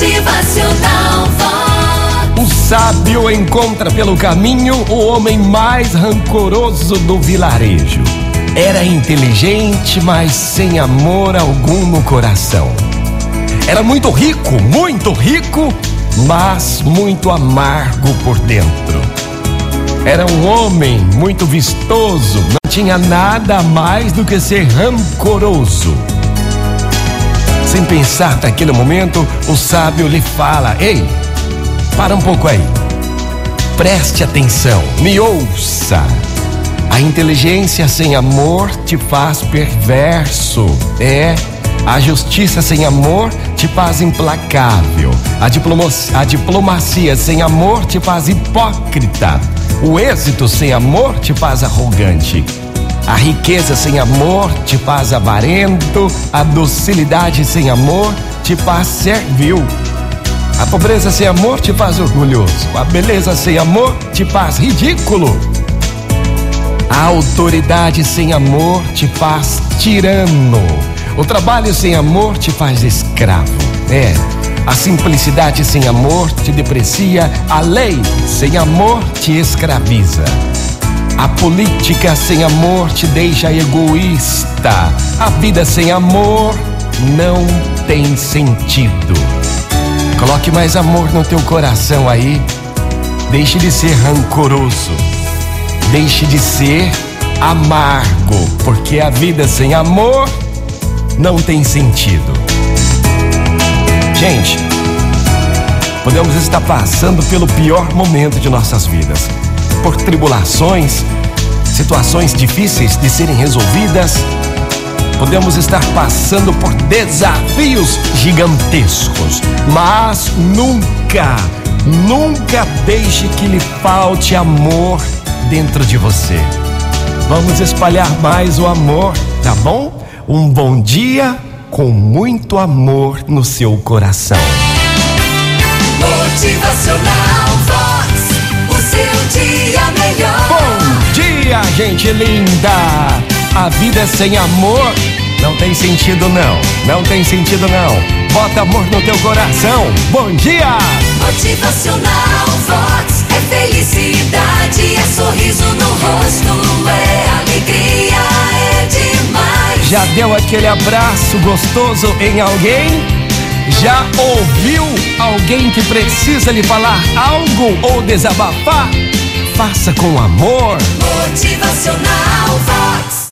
Motivacional Vox. O sábio encontra pelo caminho o homem mais rancoroso do vilarejo. Era inteligente, mas sem amor algum no coração. Era muito rico, mas muito amargo por dentro. Era um homem muito vistoso, não tinha nada mais do que ser rancoroso. Sem pensar naquele momento, o sábio lhe fala: ei, para um pouco aí, preste atenção, me ouça. A inteligência sem amor te faz perverso. A justiça sem amor te faz implacável. A diplomacia sem amor te faz hipócrita. O êxito sem amor te faz arrogante. A riqueza sem amor te faz avarento, a docilidade sem amor te faz servil. A pobreza sem amor te faz orgulhoso, a beleza sem amor te faz ridículo. A autoridade sem amor te faz tirano, o trabalho sem amor te faz escravo. A simplicidade sem amor te deprecia, a lei sem amor te escraviza. A política sem amor te deixa egoísta. A vida sem amor não tem sentido. Coloque mais amor no teu coração aí. Deixe de ser rancoroso. Deixe de ser amargo, porque a vida sem amor não tem sentido. Gente, podemos estar passando pelo pior momento de nossas vidas, por tribulações, situações difíceis de serem resolvidas. Podemos estar passando por desafios gigantescos, mas nunca deixe que lhe falte amor dentro de você. Vamos espalhar mais o amor, tá bom? Um bom dia com muito amor no seu coração. Motivacional Vox. Seu dia melhor. Bom dia, gente linda. A vida sem amor não tem sentido não. Bota amor no teu coração. Bom dia. Motivacional Vox é felicidade, é sorriso no rosto, é alegria, é demais. Já deu aquele abraço gostoso em alguém? Já ouviu alguém que precisa lhe falar algo ou desabafar? Faça com amor. Motivacional Vox.